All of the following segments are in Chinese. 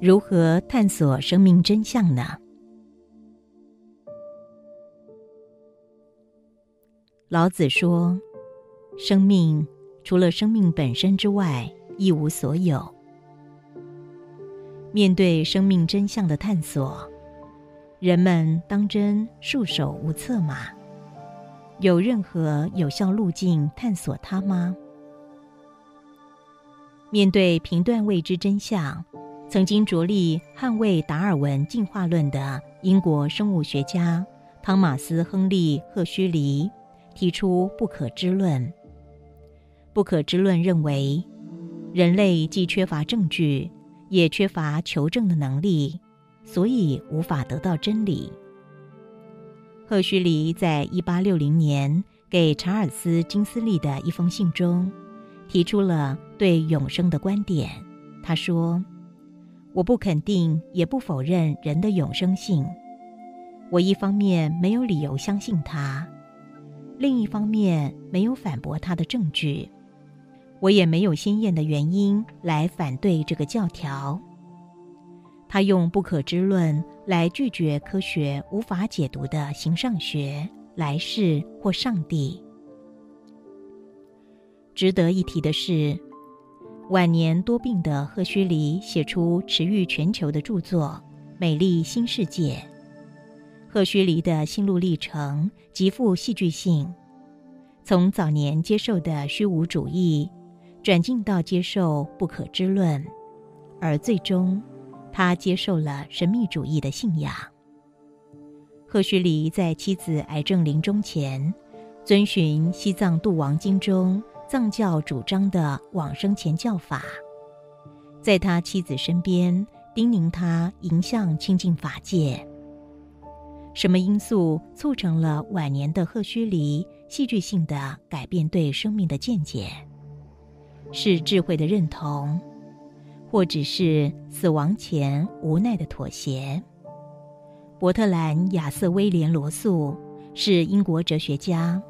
如何探索生命真相呢？老子说，生命除了生命本身之外，一无所有。面对生命真相的探索，人们当真束手无策吗？有任何有效路径探索它吗？面对评断未知真相，曾经着力捍卫达尔文进化论的英国生物学家汤马斯·亨利·赫胥黎提出不可知论。不可知论认为，人类既缺乏证据，也缺乏求证的能力，所以无法得到真理。赫胥黎在1860年给查尔斯·金斯利的一封信中，提出了对永生的观点。他说，我不肯定也不否认人的永生性。我一方面没有理由相信他，另一方面没有反驳他的证据，我也没有鲜艳的原因来反对这个教条。他用不可知论来拒绝科学无法解读的形上学、来世或上帝。值得一提的是，晚年多病的赫胥黎写出驰誉全球的著作《美丽新世界》。赫胥黎的心路历程极富戏剧性，从早年接受的虚无主义，转进到接受不可知论，而最终他接受了神秘主义的信仰。赫胥黎在妻子癌症临终前，遵循西藏度王经中藏教主张的往生前教法，在他妻子身边叮咛他迎向清净法界。什么因素促成了晚年的赫胥黎戏剧性的改变对生命的见解？是智慧的认同，或只是死亡前无奈的妥协？伯特兰·亚瑟·威廉·罗素是英国哲学家，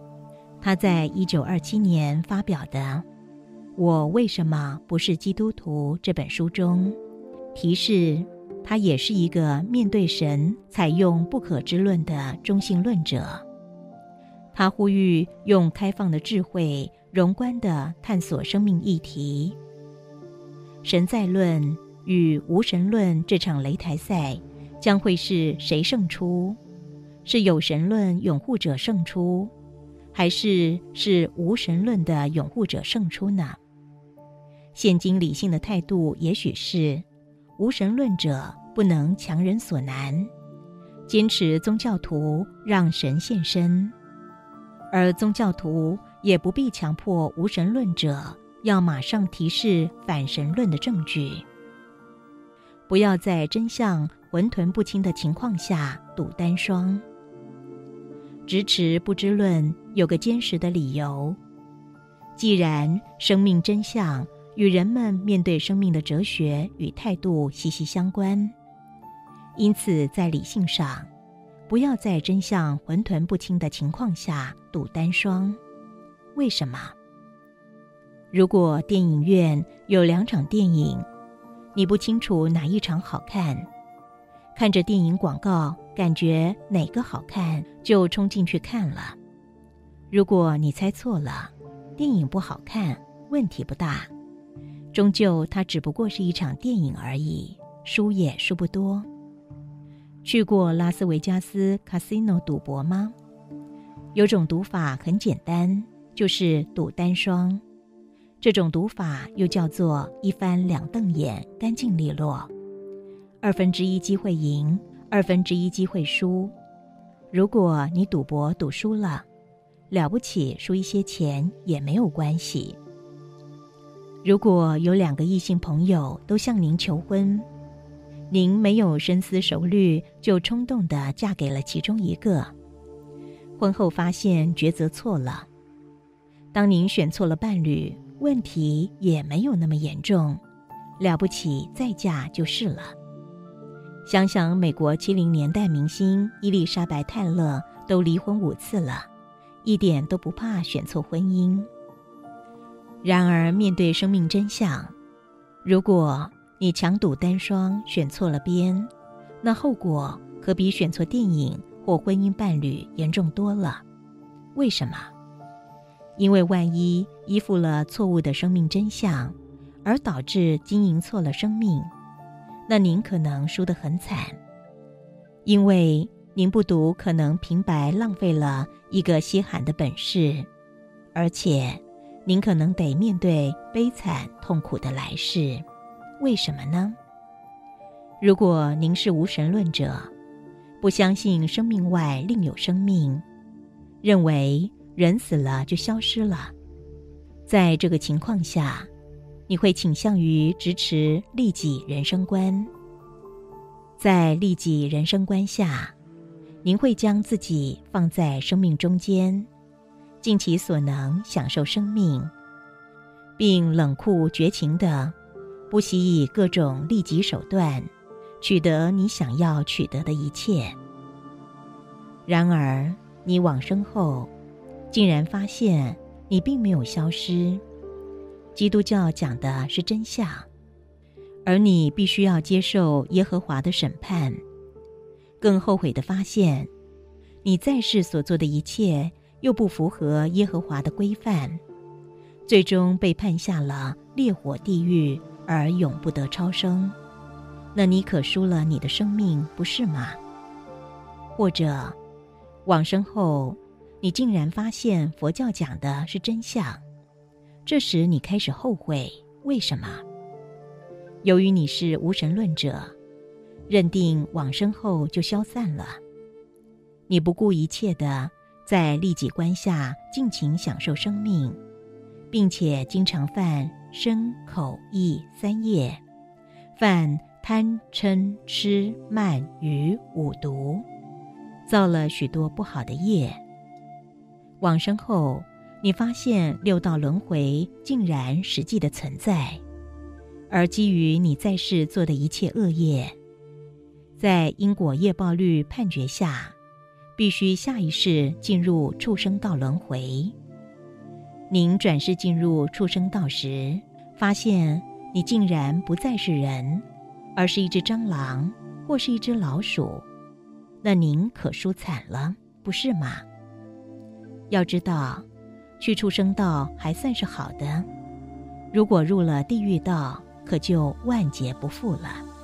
他在1927年发表的《我为什么不是基督徒》这本书中，提示他也是一个面对神采用不可知论的中性论者。他呼吁用开放的智慧，容观地探索生命议题。神在论与无神论这场擂台赛将会是谁胜出？是有神论拥护者胜出，还是无神论的拥护者胜出呢？现今理性的态度也许是无神论者不能强人所难，坚持宗教徒让神现身，而宗教徒也不必强迫无神论者要马上提示反神论的证据。不要在真相混沌不清的情况下赌单双。直持不知论有个坚实的理由，既然生命真相与人们面对生命的哲学与态度息息相关，因此在理性上，不要在真相混沌不清的情况下赌单双。为什么？如果电影院有2场电影，你不清楚哪一场好看，看着电影广告感觉哪个好看就冲进去看了。如果你猜错了，电影不好看问题不大，终究它只不过是一场电影而已，输也输不多。去过拉斯维加斯 Casino 赌博吗？有种赌法很简单，就是赌单双。这种赌法又叫做一翻两瞪眼，干净利落。1/2机会赢，1/2机会输。如果你赌博赌输了，了不起输一些钱也没有关系。如果有2个异性朋友都向您求婚，您没有深思熟虑就冲动地嫁给了其中一个，婚后发现抉择错了。当您选错了伴侣，问题也没有那么严重，了不起再嫁就是了。想想美国70年代明星伊丽莎白·泰勒都离婚5次了，一点都不怕选错婚姻。然而面对生命真相，如果你强赌单双选错了边，那后果可比选错电影或婚姻伴侣严重多了。为什么？因为万一依附了错误的生命真相，而导致经营错了生命，那您可能输得很惨。因为您不独可能平白浪费了一个稀罕的本事，而且您可能得面对悲惨痛苦的来世。为什么呢？如果您是无神论者，不相信生命外另有生命，认为人死了就消失了，在这个情况下，你会倾向于支持利己人生观。在利己人生观下，您会将自己放在生命中间，尽其所能享受生命，并冷酷绝情地不惜以各种利己手段取得你想要取得的一切。然而你往生后竟然发现你并没有消失。基督教讲的是真相，而你必须要接受耶和华的审判。更后悔地发现，你在世所做的一切又不符合耶和华的规范，最终被判下了烈火地狱而永不得超生。那你可输了你的生命，不是吗？或者往生后你竟然发现佛教讲的是真相，这时你开始后悔。为什么？由于你是无神论者，认定往生后就消散了，你不顾一切地在利己观下尽情享受生命，并且经常犯身口意三业，犯贪嗔痴慢愚五毒，造了许多不好的业。往生后你发现六道轮回竟然实际的存在，而基于你在世做的一切恶业，在因果业报律判决下，必须下一世进入畜生道轮回。您转世进入畜生道时，发现你竟然不再是人，而是一只蟑螂或是一只老鼠，那您可输惨了，不是吗？要知道，去畜生道还算是好的，如果入了地狱道，可就万劫不复了。